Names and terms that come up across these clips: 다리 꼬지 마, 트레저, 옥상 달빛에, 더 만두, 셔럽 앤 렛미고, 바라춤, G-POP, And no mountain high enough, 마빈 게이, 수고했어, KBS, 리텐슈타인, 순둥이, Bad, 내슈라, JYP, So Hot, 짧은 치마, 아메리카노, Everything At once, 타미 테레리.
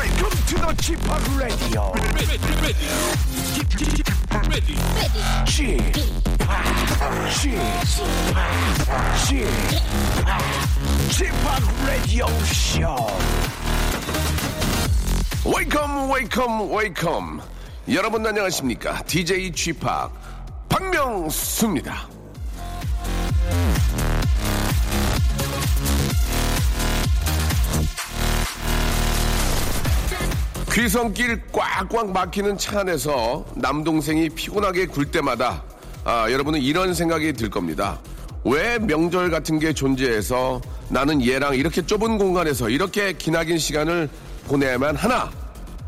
Welcome to the G-POP Radio. G-POP Radio Show. Welcome, welcome, welcome. 여러분 안녕하십니까? DJ G-POP 박명수입니다. 귀성길 꽉꽉 막히는 차 안에서 남동생이 피곤하게 굴 때마다 여러분은 이런 생각이 들 겁니다. 왜 명절 같은 게 존재해서 나는 얘랑 이렇게 좁은 공간에서 이렇게 기나긴 시간을 보내야만 하나?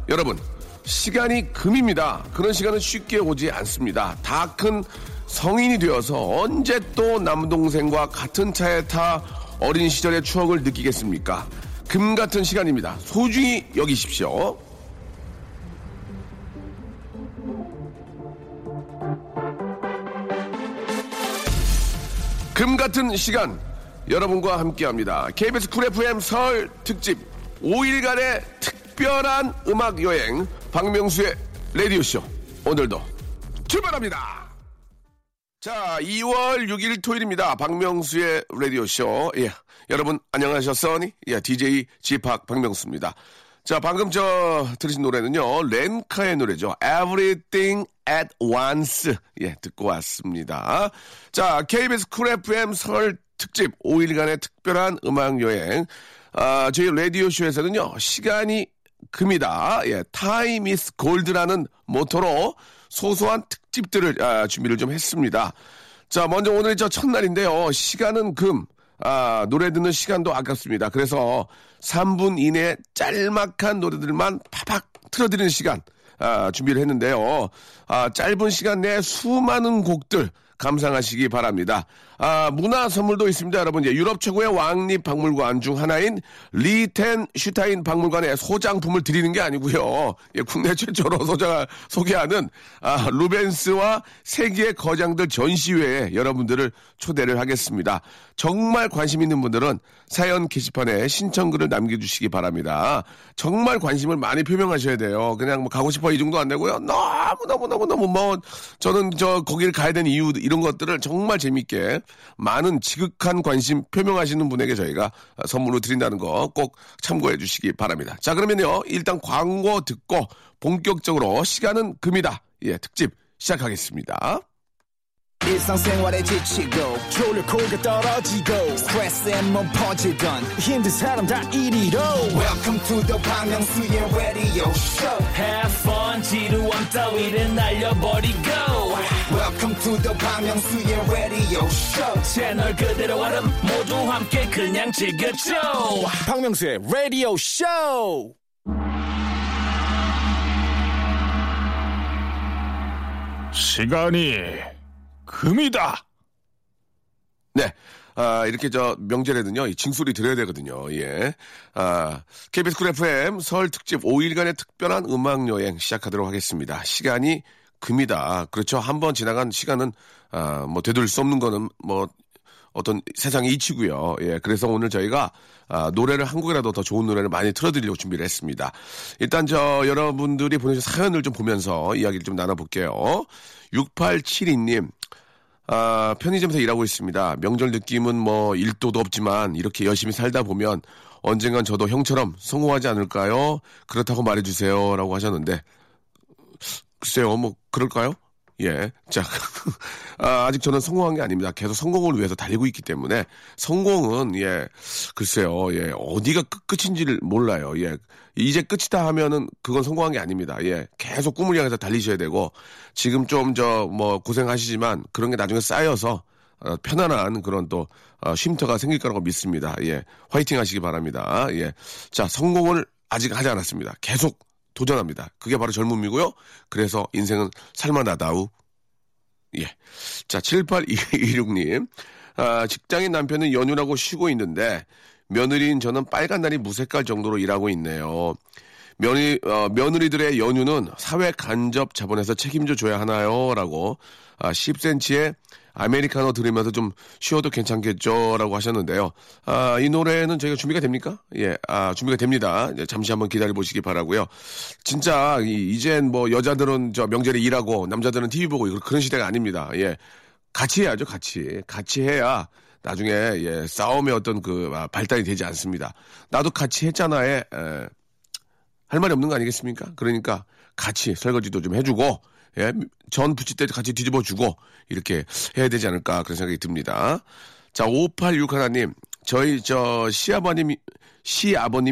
여러분, 시간이 금입니다. 그런 시간은 쉽게 오지 않습니다. 다 큰 성인이 되어서 언제 또 남동생과 같은 차에 타 어린 시절의 추억을 느끼겠습니까? 금 같은 시간입니다. 소중히 여기십시오. 금 같은 시간 여러분과 함께합니다. KBS 쿨 FM 설 특집 5일간의 특별한 음악 여행 박명수의 라디오쇼 오늘도 출발합니다. 자, 2월 6일 토요일입니다. 박명수의 라디오쇼. 예, 여러분 안녕하셨어니? 예, DJ G-POP 박명수입니다. 자, 방금 들으신 노래는요, 렌카의 노래죠. Everything At once. 예, 듣고 왔습니다. 자, KBS 쿨 FM 설 특집 5일간의 특별한 음악 여행. 저희 라디오쇼에서는요, 시간이 금이다. 예, Time is Gold라는 모토로 소소한 특집들을 준비를 좀 했습니다. 자, 먼저 오늘 저 첫날인데요, 시간은 금. 노래 듣는 시간도 아깝습니다. 그래서 3분 이내에 짤막한 노래들만 팍팍 틀어드리는 시간. 준비를 했는데요. 짧은 시간 내에 수많은 곡들 감상하시기 바랍니다. 문화 선물도 있습니다, 여러분. 유럽 최고의 왕립 박물관 중 하나인 리텐슈타인 박물관의 소장품을 드리는 게 아니고요. 예, 국내 최초로 소개하는 루벤스와 세계의 거장들 전시회에 여러분들을 초대를 하겠습니다. 정말 관심 있는 분들은 사연 게시판에 신청글을 남겨주시기 바랍니다. 정말 관심을 많이 표명하셔야 돼요. 그냥 뭐 가고 싶어 이 정도 안 되고요. 너무 뭐 저는 거기를 가야 되는 이유 이런 것들을 정말 재밌게 많은 지극한 관심 표명하시는 분에게 저희가 선물로 드린다는 거 꼭 참고해 주시기 바랍니다. 자, 그러면요, 일단 광고 듣고 본격적으로 시간은 금이다. 예, 특집 시작하겠습니다. 일상생활에 지치고, 졸려 코가 떨어지고, 스트레스에 몸 퍼지던, 힘든 사람 다 이리로. Welcome to the 박명수의 radio show. Have fun, 지루함 따위를 날려버리고. Welcome to the 박명수의 radio show. 채널 그대로 알음, 모두 함께 그냥 즐겨줘. 박명수의 radio show. 시간이 금이다. 네, 이렇게 명절에는요, 이 징소리 드려야 되거든요. 예, KBS 쿨 FM 설 특집 5일간의 특별한 음악 여행 시작하도록 하겠습니다. 시간이 금이다. 그렇죠. 한번 지나간 시간은 뭐 되돌릴 수 없는 거는 뭐 어떤 세상의 이치고요. 예, 그래서 오늘 저희가 노래를 한 곡이라도 더 좋은 노래를 많이 틀어드리려고 준비를 했습니다. 일단 여러분들이 보내주신 사연을 좀 보면서 이야기를 좀 나눠볼게요. 6872님. 편의점에서 일하고 있습니다. 명절 느낌은 뭐 1도도 없지만 이렇게 열심히 살다 보면 언젠간 저도 형처럼 성공하지 않을까요? 그렇다고 말해주세요. 라고 하셨는데, 글쎄요, 뭐 그럴까요? 예. 자, 아직 저는 성공한 게 아닙니다. 계속 성공을 위해서 달리고 있기 때문에 성공은, 예, 글쎄요, 예, 어디가 끝인지를 몰라요. 예, 이제 끝이다 하면은 그건 성공한 게 아닙니다. 예, 계속 꿈을 향해서 달리셔야 되고, 지금 좀 고생하시지만 그런 게 나중에 쌓여서 편안한 그런 또 쉼터가 생길 거라고 믿습니다. 예, 화이팅 하시기 바랍니다. 예, 자, 성공을 아직 하지 않았습니다. 계속 도전합니다. 그게 바로 젊음이고요. 그래서 인생은 살만하다우. 예, 자, 78226님. 아, 직장인 남편은 연휴라고 쉬고 있는데 며느리인 저는 빨간 날이 무색할 정도로 일하고 있네요. 며느리들의 연휴는 사회 간접 자본에서 책임져 줘야 하나요? 라고 10cm의 아메리카노 들으면서 좀 쉬어도 괜찮겠죠? 라고 하셨는데요. 아, 이 노래는 저희가 준비가 됩니까? 예, 아, 준비가 됩니다. 잠시 한번 기다려보시기 바라고요. 진짜 이젠 뭐 여자들은 저 명절에 일하고 남자들은 TV 보고 그런 시대가 아닙니다. 예, 같이 해야죠. 같이 해야 나중에 예, 싸움의 어떤 그 발달이 되지 않습니다. 나도 같이 했잖아에. 할 말이 없는 거 아니겠습니까? 그러니까 같이 설거지도 좀 해주고, 예, 전 부칠 때 같이 뒤집어주고 이렇게 해야 되지 않을까 그런 생각이 듭니다. 자, 5861님, 저희 저 시아버님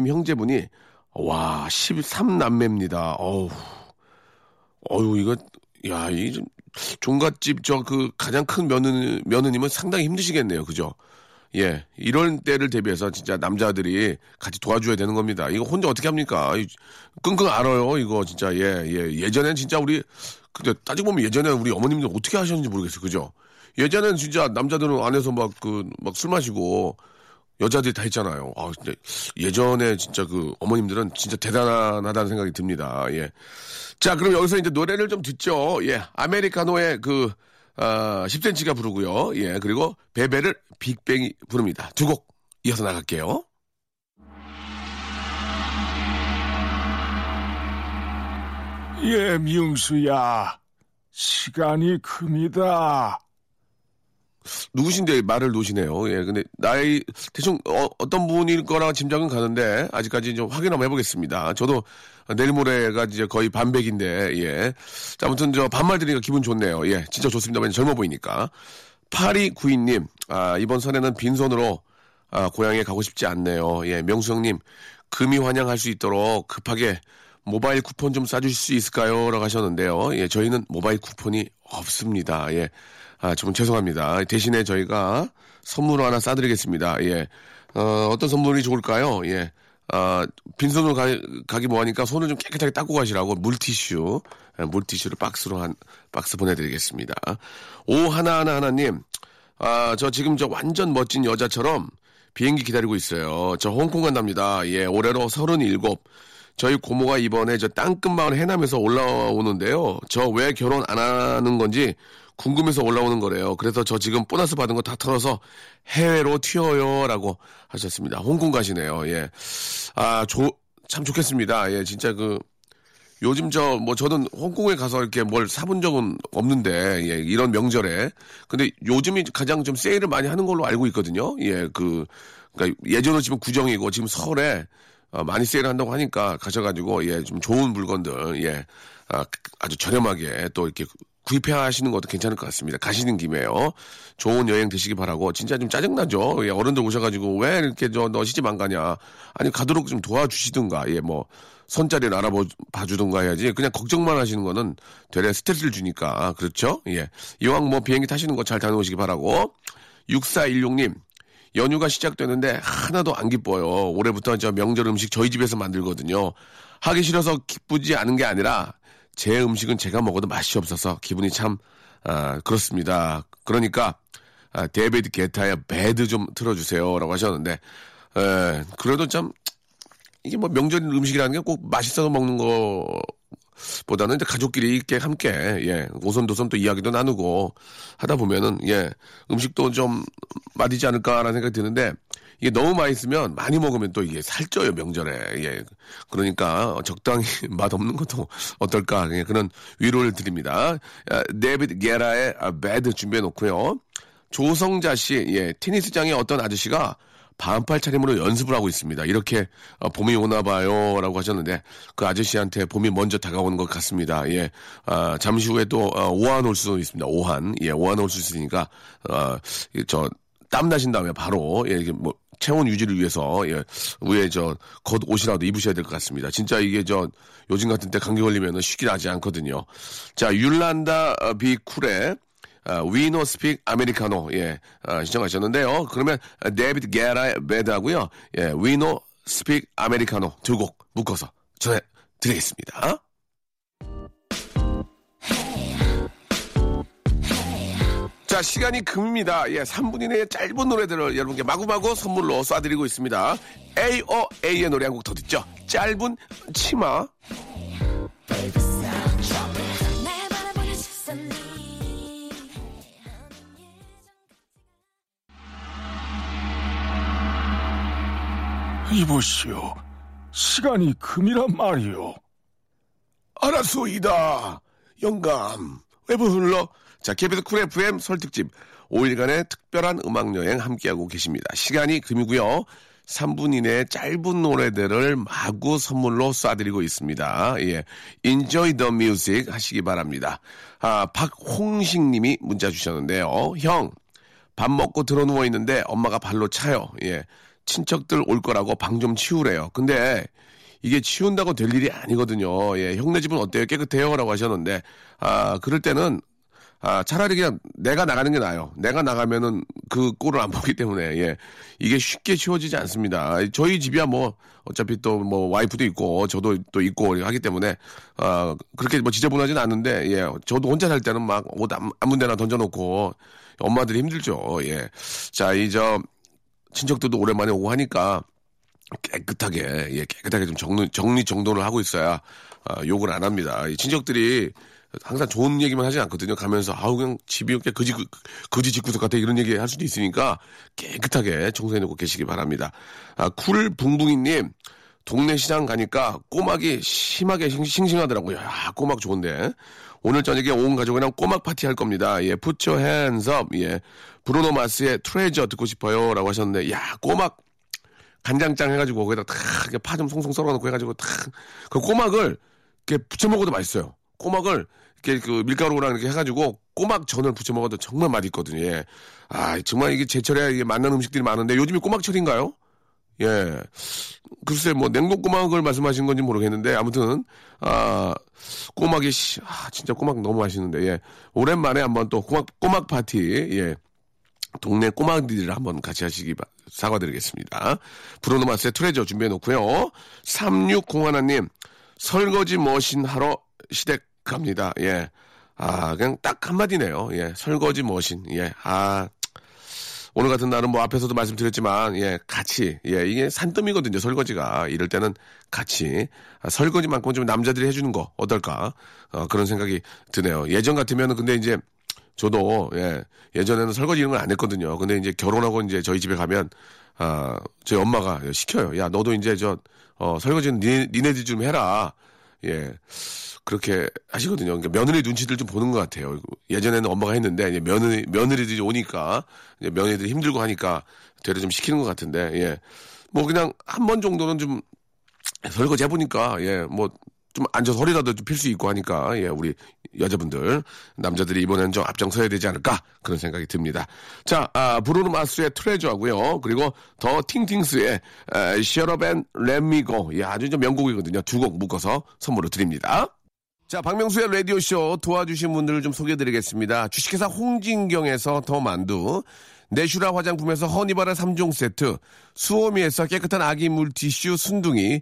형제분이 와 13남매입니다. 어우 이거 야 이 종갓집 저 그 가장 큰 며느님은 상당히 힘드시겠네요, 그죠? 예, 이런 때를 대비해서 진짜 남자들이 같이 도와줘야 되는 겁니다. 이거 혼자 어떻게 합니까? 끙끙 앓아요, 이거 진짜. 예. 예전엔 진짜 우리, 근데 따지고 보면 예전에 우리 어머님들 어떻게 하셨는지 모르겠어요, 그죠? 예전엔 진짜 남자들은 안에서 막 술 마시고 여자들이 다 했잖아요. 아, 근데 예전에 진짜 그 어머님들은 진짜 대단하다는 생각이 듭니다. 예. 자, 그럼 여기서 이제 노래를 좀 듣죠. 예, 아메리카노의 그, 10cm가 부르고요. 예, 그리고 베베를 빅뱅이 부릅니다. 두 곡 이어서 나갈게요. 예, 미용수야. 시간이 금이다. 누구신데 말을 놓으시네요. 예, 근데 나이 대충 어떤 분일 거라 짐작은 가는데 아직까지 좀 확인 한번 해보겠습니다. 저도 내일 모레가 이제 거의 반백인데 예. 자, 아무튼 저 반말 드리니까 기분 좋네요. 예, 진짜 좋습니다. 많이 젊어 보이니까. 8292님, 아, 이번 설에는 빈손으로 고향에 가고 싶지 않네요. 예, 명수 형님, 금이 환영할 수 있도록 급하게 모바일 쿠폰 좀 싸주실 수 있을까요? 라고 하셨는데요. 예, 저희는 모바일 쿠폰이 없습니다. 예. 아, 정말 죄송합니다. 대신에 저희가 선물을 하나 싸드리겠습니다. 예. 어떤 선물이 좋을까요? 예. 아, 빈손으로 가기 뭐하니까 손을 좀 깨끗하게 닦고 가시라고 물티슈, 물티슈를 박스로 박스 보내드리겠습니다. 하나님. 아, 저 지금 저 완전 멋진 여자처럼 비행기 기다리고 있어요. 저 홍콩 간답니다. 예, 올해로 37. 저희 고모가 이번에 저 땅끝마을 해남에서 올라오는데요. 저 왜 결혼 안 하는 건지 궁금해서 올라오는 거래요. 그래서 저 지금 보너스 받은 거 다 털어서 해외로 튀어요. 라고 하셨습니다. 홍콩 가시네요. 예. 아, 참 좋겠습니다. 예, 진짜 그, 요즘 저는 홍콩에 가서 이렇게 뭘 사본 적은 없는데, 예, 이런 명절에. 근데 요즘이 가장 좀 세일을 많이 하는 걸로 알고 있거든요. 예, 그러니까 예전으로 지금 구정이고 지금 설에 많이 세일을 한다고 하니까 가셔가지고, 예, 좀 좋은 물건들, 예, 아주 저렴하게 또 이렇게 구입해 하시는 것도 괜찮을 것 같습니다. 가시는 김에요. 좋은 여행 되시기 바라고. 진짜 좀 짜증나죠. 예, 어른들 오셔가지고 왜 이렇게 너 시집 안 가냐. 아니, 가도록 좀 도와주시든가. 예, 뭐 손자리를 알아봐주든가 해야지. 그냥 걱정만 하시는 거는 되레 스트레스를 주니까. 그렇죠? 예, 이왕 뭐 비행기 타시는 거 잘 다녀오시기 바라고. 6416님. 연휴가 시작되는데 하나도 안 기뻐요. 올해부터 저 명절 음식 저희 집에서 만들거든요. 하기 싫어서 기쁘지 않은 게 아니라 제 음식은 제가 먹어도 맛이 없어서 기분이 참 그렇습니다. 그러니까 데이비드 게타의 Bad 좀 틀어주세요. 라고 하셨는데 그래도 참 이게 뭐 명절 음식이라는 게 꼭 맛있어서 먹는 거보다는 이제 가족끼리 이렇게 함께 예, 오손도손 또 이야기도 나누고 하다 보면은 예, 음식도 좀 맛있지 않을까라는 생각이 드는데 이게 너무 맛있으면 많이 먹으면 또 이게 살쪄요, 명절에. 예. 그러니까 적당히 맛없는 것도 어떨까. 예, 그런 위로를 드립니다. 데이비드 게라의 Bad 준비해 놓고요. 조성자 씨, 예, 테니스장에 어떤 아저씨가 반팔 차림으로 연습을 하고 있습니다. 이렇게 봄이 오나 봐요. 라고 하셨는데 그 아저씨한테 봄이 먼저 다가오는 것 같습니다. 예, 아, 잠시 후에 또 오한 올 수도 있습니다. 오한. 예, 오한 올 수 있으니까 땀 나신 다음에 바로 예, 뭐 체온 유지를 위해서 예, 위에 저 겉옷이라도 입으셔야 될 것 같습니다. 진짜 이게 저 요즘 같은 때 감기 걸리면 쉽게 나지 않거든요. 자, 율란다 비쿨의 위너 스픽 아메리카노 예 신청하셨는데요. 그러면 데이비드 게라의 Bad 하고요. 예 위너 스픽 아메리카노 두 곡 묶어서 전해드리겠습니다. 자, 시간이 금입니다. 예, 3분 이내에 짧은 노래들을 여러분께 마구마구 선물로 쏴드리고 있습니다. AOA의 노래 한 곡 더 듣죠. 짧은 치마. 이보시오. 시간이 금이란 말이오. 알았소이다. 영감. 외부 흘러. 자, KBS 쿨 FM 설특집 5일간의 특별한 음악여행 함께하고 계십니다. 시간이 금이고요. 3분 이내에 짧은 노래들을 마구 선물로 쏴드리고 있습니다. 예, Enjoy the music 하시기 바랍니다. 아, 박홍식님이 문자 주셨는데요. 형, 밥 먹고 들어 누워있는데 엄마가 발로 차요. 예, 친척들 올 거라고 방 좀 치우래요. 근데 이게 치운다고 될 일이 아니거든요. 예, 형네 집은 어때요? 깨끗해요? 라고 하셨는데 아, 그럴 때는 아, 차라리 그냥 내가 나가는 게 나아요. 내가 나가면은 그 꼴을 안 보기 때문에, 예. 이게 쉽게 치워지지 않습니다. 저희 집이야 뭐, 어차피 또 뭐, 와이프도 있고, 저도 또 있고 하기 때문에, 아, 그렇게 뭐 지저분하진 않은데, 예. 저도 혼자 살 때는 막 옷 아무 데나 던져놓고, 엄마들이 힘들죠, 예. 자, 친척들도 오랜만에 오고 하니까, 깨끗하게 좀 정리정돈을 하고 있어야, 아, 욕을 안 합니다. 이 친척들이, 항상 좋은 얘기만 하지 않거든요. 가면서 아우 그냥 집이 그냥 거지 집구석 같아 이런 얘기 할 수도 있으니까 깨끗하게 청소해놓고 계시기 바랍니다. 아, 쿨붕붕이님 동네 시장 가니까 꼬막이 심하게 싱싱하더라고요. 야, 꼬막 좋은데 오늘 저녁에 온 가족이랑 꼬막 파티 할 겁니다. 예, Put your hands up. 예, 브루노 마스의 트레저 듣고 싶어요라고 하셨는데 야 꼬막 간장장 해가지고 거기다 탁 파 좀 송송 썰어놓고 해가지고 탁 그 꼬막을 이렇게 부쳐 먹어도 맛있어요. 꼬막을 이렇게 그 밀가루랑 이렇게 해가지고 꼬막전을 부쳐 먹어도 정말 맛있거든요. 예. 아 정말 이게 제철에 이게 맛난 음식들이 많은데 요즘이 꼬막철인가요? 예. 글쎄 뭐 냉동 꼬막을 말씀하신 건지 모르겠는데 아무튼 아 꼬막이 진짜 꼬막 너무 맛있는데 예. 오랜만에 한번 또 꼬막 파티 예. 동네 꼬막들이랑 한번 같이 하시기 사과드리겠습니다. 브로노마스의 트레저 준비해놓고요. 3601님 설거지 머신 하러 시댁 갑니다. 예. 아, 그냥 딱 한마디네요. 예. 설거지 머신. 예. 아. 오늘 같은 날은 뭐 앞에서도 말씀드렸지만, 예. 같이. 예. 이게 산더미거든요. 설거지가. 이럴 때는 같이. 아, 설거지만큼 좀 남자들이 해주는 거 어떨까. 그런 생각이 드네요. 예전 같으면은 근데 이제 저도, 예. 예전에는 설거지 이런 걸 안 했거든요. 근데 이제 결혼하고 이제 저희 집에 가면, 아, 저희 엄마가 시켜요. 야, 너도 이제 설거지는 니네들 좀 해라. 예. 그렇게 하시거든요. 그러니까 며느리 눈치들 좀 보는 것 같아요. 예전에는 엄마가 했는데, 이제 며느리들이 오니까, 이제 며느리들이 힘들고 하니까, 되려 좀 시키는 것 같은데, 예. 뭐 그냥 한 번 정도는 좀 설거지 해보니까, 예. 뭐 좀 앉아서 허리라도 좀 필 수 있고 하니까, 예. 우리 여자분들, 남자들이 이번엔 좀 앞장서야 되지 않을까? 그런 생각이 듭니다. 자, 아, 브루노 마스의 트레저 하고요. 그리고 더 팅팅스의 셔럽 앤 렛미고. 예, 아주 좀 명곡이거든요. 두 곡 묶어서 선물로 드립니다. 자, 박명수의 라디오쇼 도와주신 분들을 좀 소개해드리겠습니다. 주식회사 홍진경에서 더 만두, 내슈라 화장품에서 허니바라 3종 세트, 수오미에서 깨끗한 아기 물티슈 순둥이,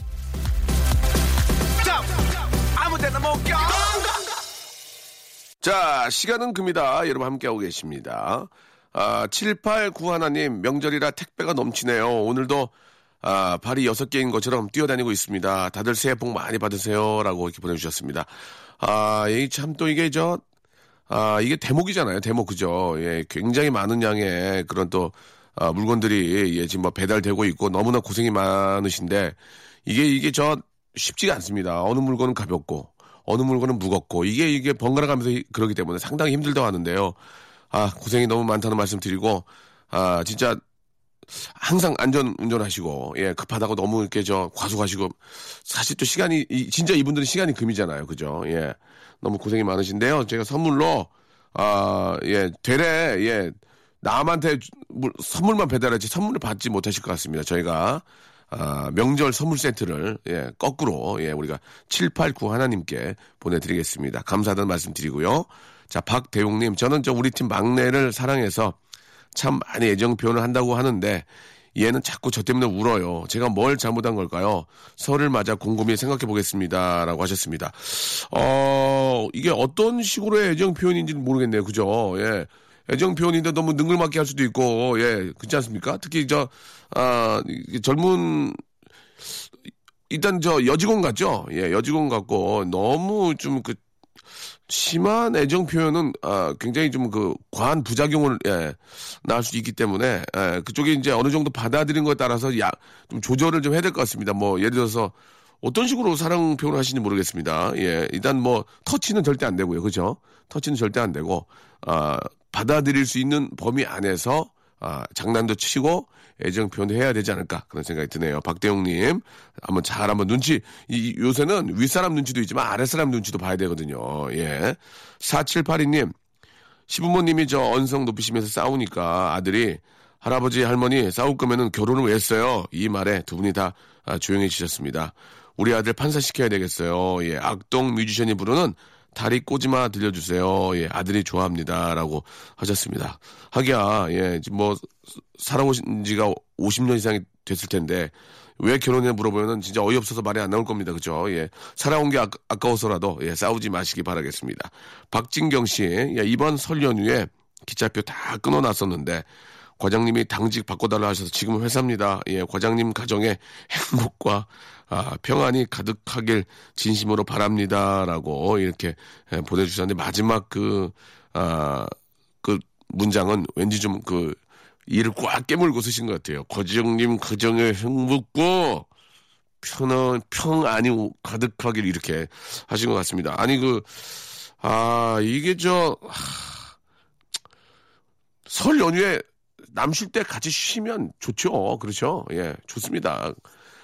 자, 시간은 금이다. 여러분 함께하고 계십니다. 아, 7891님 명절이라 택배가 넘치네요. 오늘도 아, 발이 6개인 것처럼 뛰어다니고 있습니다. 다들 새해 복 많이 받으세요. 라고 이렇게 보내주셨습니다. 아, 이 참 또 이게 이게 대목이잖아요. 대목, 그죠. 예, 굉장히 많은 양의 그런 또, 물건들이, 예, 지금 뭐 배달되고 있고 너무나 고생이 많으신데, 이게 쉽지가 않습니다. 어느 물건은 가볍고, 어느 물건은 무겁고, 이게 번갈아가면서 그러기 때문에 상당히 힘들다고 하는데요. 아, 고생이 너무 많다는 말씀 드리고, 아, 진짜 항상 안전 운전하시고, 예, 급하다고 너무 이렇게 과속하시고, 사실 또 시간이, 진짜 이분들은 시간이 금이잖아요. 그죠? 예. 너무 고생이 많으신데요. 제가 선물로, 아, 예, 되레, 예, 남한테 선물만 배달하지 선물을 받지 못하실 것 같습니다. 저희가, 아, 명절 선물 세트를, 예, 거꾸로, 예, 우리가 789 하나님께 보내드리겠습니다. 감사하다는 말씀 드리고요. 자, 박대용님, 저는 우리 팀 막내를 사랑해서 참 많이 애정 표현을 한다고 하는데, 얘는 자꾸 저 때문에 울어요. 제가 뭘 잘못한 걸까요? 설을 맞아 곰곰이 생각해 보겠습니다. 라고 하셨습니다. 이게 어떤 식으로의 애정 표현인지는 모르겠네요. 그죠? 예. 애정 표현인데 너무 능글맞게 할 수도 있고, 예. 그렇지 않습니까? 특히 젊은, 일단 여직원 같죠? 예, 여직원 같고, 너무 좀 심한 애정 표현은 굉장히 좀 과한 부작용을 예, 낳을 수 있기 때문에 예, 그쪽에 이제 어느 정도 받아들인 것에 따라서 좀 조절을 좀 해야 될 것 같습니다. 뭐 예를 들어서 어떤 식으로 사랑 표현을 하시는지 모르겠습니다. 예, 일단 뭐 터치는 절대 안 되고요, 그렇죠? 터치는 절대 안 되고 받아들일 수 있는 범위 안에서 장난도 치고 애정 표현도 해야 되지 않을까 그런 생각이 드네요. 박대용님 한번 눈치 요새는 윗사람 눈치도 있지만 아랫사람 눈치도 봐야 되거든요. 예, 4782님 시부모님이 언성 높이시면서 싸우니까 아들이 할아버지 할머니 싸울 거면은 결혼을 왜 했어요? 이 말에 두 분이 다 조용해지셨습니다. 우리 아들 판사시켜야 되겠어요. 예, 악동 뮤지션이 부르는 다리 꼬지 마 들려주세요. 예, 아들이 좋아합니다. 라고 하셨습니다. 하기야, 예, 살아오신 지가 50년 이상이 됐을 텐데, 왜 결혼해 물어보면은 진짜 어이없어서 말이 안 나올 겁니다. 그죠? 예, 살아온 게 아까워서라도, 예, 싸우지 마시기 바라겠습니다. 박진경 씨, 예, 이번 설 연휴에 기차표 다 끊어놨었는데, 과장님이 당직 바꿔달라 하셔서 지금 회사입니다. 예, 과장님 가정에 행복과 평안이 가득하길 진심으로 바랍니다라고 이렇게 보내주셨는데 마지막 그 문장은 왠지 좀 이를 꽉 깨물고 쓰신 것 같아요. 과장님 가정에 행복과 평안이 가득하길 이렇게 하신 것 같습니다. 아니 이게 설 연휴에 남 쉴 때 같이 쉬면 좋죠. 그렇죠? 예, 좋습니다.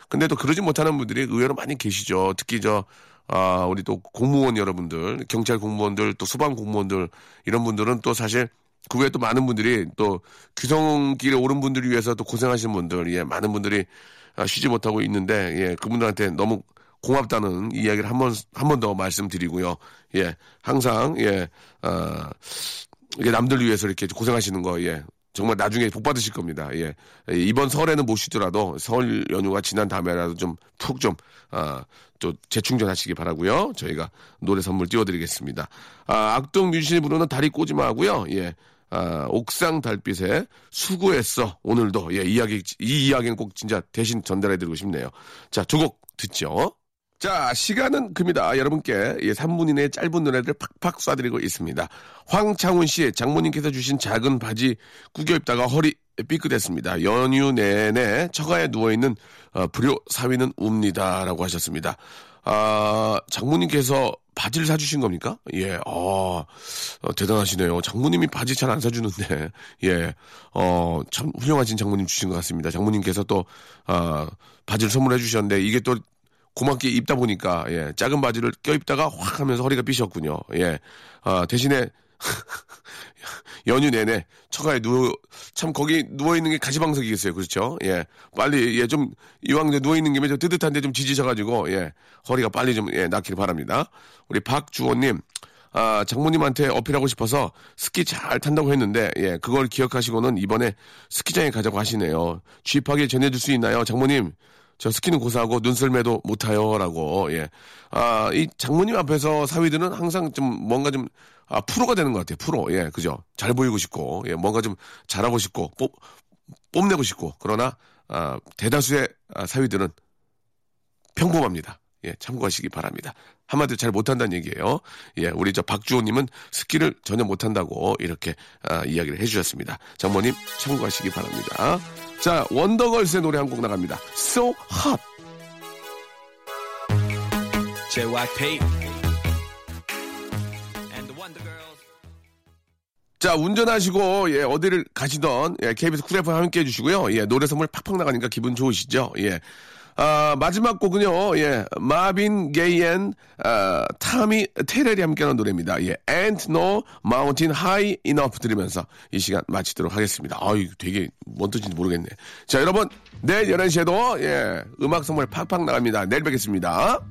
근데 또 그러지 못하는 분들이 의외로 많이 계시죠. 특히 우리 또 공무원 여러분들, 경찰 공무원들, 또 소방 공무원들, 이런 분들은 또 사실 그 외에 또 많은 분들이 또 귀성길에 오른 분들을 위해서 또 고생하시는 분들, 예, 많은 분들이 쉬지 못하고 있는데, 예, 그분들한테 너무 고맙다는 이야기를 한 번 더 말씀드리고요. 예, 항상, 예, 이게 남들 위해서 이렇게 고생하시는 거, 예. 정말 나중에 복 받으실 겁니다. 예. 이번 설에는 못 쉬더라도 설 연휴가 지난 다음에라도 좀 재충전하시기 바라고요. 저희가 노래 선물 띄워드리겠습니다. 악동 뮤지션이 부르는 다리 꼬지마 하고요. 예. 옥상 달빛에 수고했어 오늘도 예, 이 이야기는 꼭 진짜 대신 전달해드리고 싶네요. 자, 두 곡 듣죠. 자, 시간은 금이다. 여러분께 3분 이내의 짧은 노래들을 팍팍 쏴드리고 있습니다. 황창훈 씨, 장모님께서 주신 작은 바지 구겨 입다가 허리 삐끗했습니다. 연휴 내내 처가에 누워있는 불효 사위는 웁니다. 라고 하셨습니다. 장모님께서 바지를 사주신 겁니까? 예, 대단하시네요. 장모님이 바지 잘 안 사주는데, 예, 참 훌륭하신 장모님 주신 것 같습니다. 장모님께서 또, 바지를 선물해 주셨는데, 이게 또, 고맙게 입다 보니까, 예, 작은 바지를 껴입다가 확 하면서 허리가 삐셨군요. 예, 대신에, 연휴 내내, 처가에 거기 누워있는 게 가시방석이겠어요. 그렇죠? 예, 빨리, 예, 이왕 누워있는 김에 뜨뜻한데 좀 지지셔가지고, 예, 허리가 빨리 낫기를 바랍니다. 우리 박주원님, 장모님한테 어필하고 싶어서 스키 잘 탄다고 했는데, 예, 그걸 기억하시고는 이번에 스키장에 가자고 하시네요. 쥐파게 전해줄 수 있나요? 장모님, 저 스키는 고사하고 눈썰매도 못타요라고 예. 이 장모님 앞에서 사위들은 항상 프로가 되는 것 같아요. 프로. 예, 그죠. 잘 보이고 싶고, 예, 뭔가 좀 잘하고 싶고, 뽐내고 싶고. 그러나, 대다수의 사위들은 평범합니다. 예, 참고하시기 바랍니다. 한마디로 잘 못한다는 얘기예요. 예, 우리 박주호님은 스키를 전혀 못한다고 이렇게 이야기를 해주셨습니다. 장모님 참고하시기 바랍니다. 자, 원더걸스의 노래 한 곡 나갑니다. So Hot. JYP. 자, 운전하시고, 예, 어디를 가시던, 예, KBS 쿨 FM 함께 해주시고요. 예, 노래 선물 팍팍 나가니까 기분 좋으시죠? 예. 아, 마지막 곡은요, 예, 마빈 게이 앤, 타미 테레리 함께하는 노래입니다. 예, And no mountain high enough 들으면서 이 시간 마치도록 하겠습니다. 아유, 되게 뭔 뜻인지 모르겠네. 자, 여러분, 내일 11시에도, 예, 음악 선물 팍팍 나갑니다. 내일 뵙겠습니다.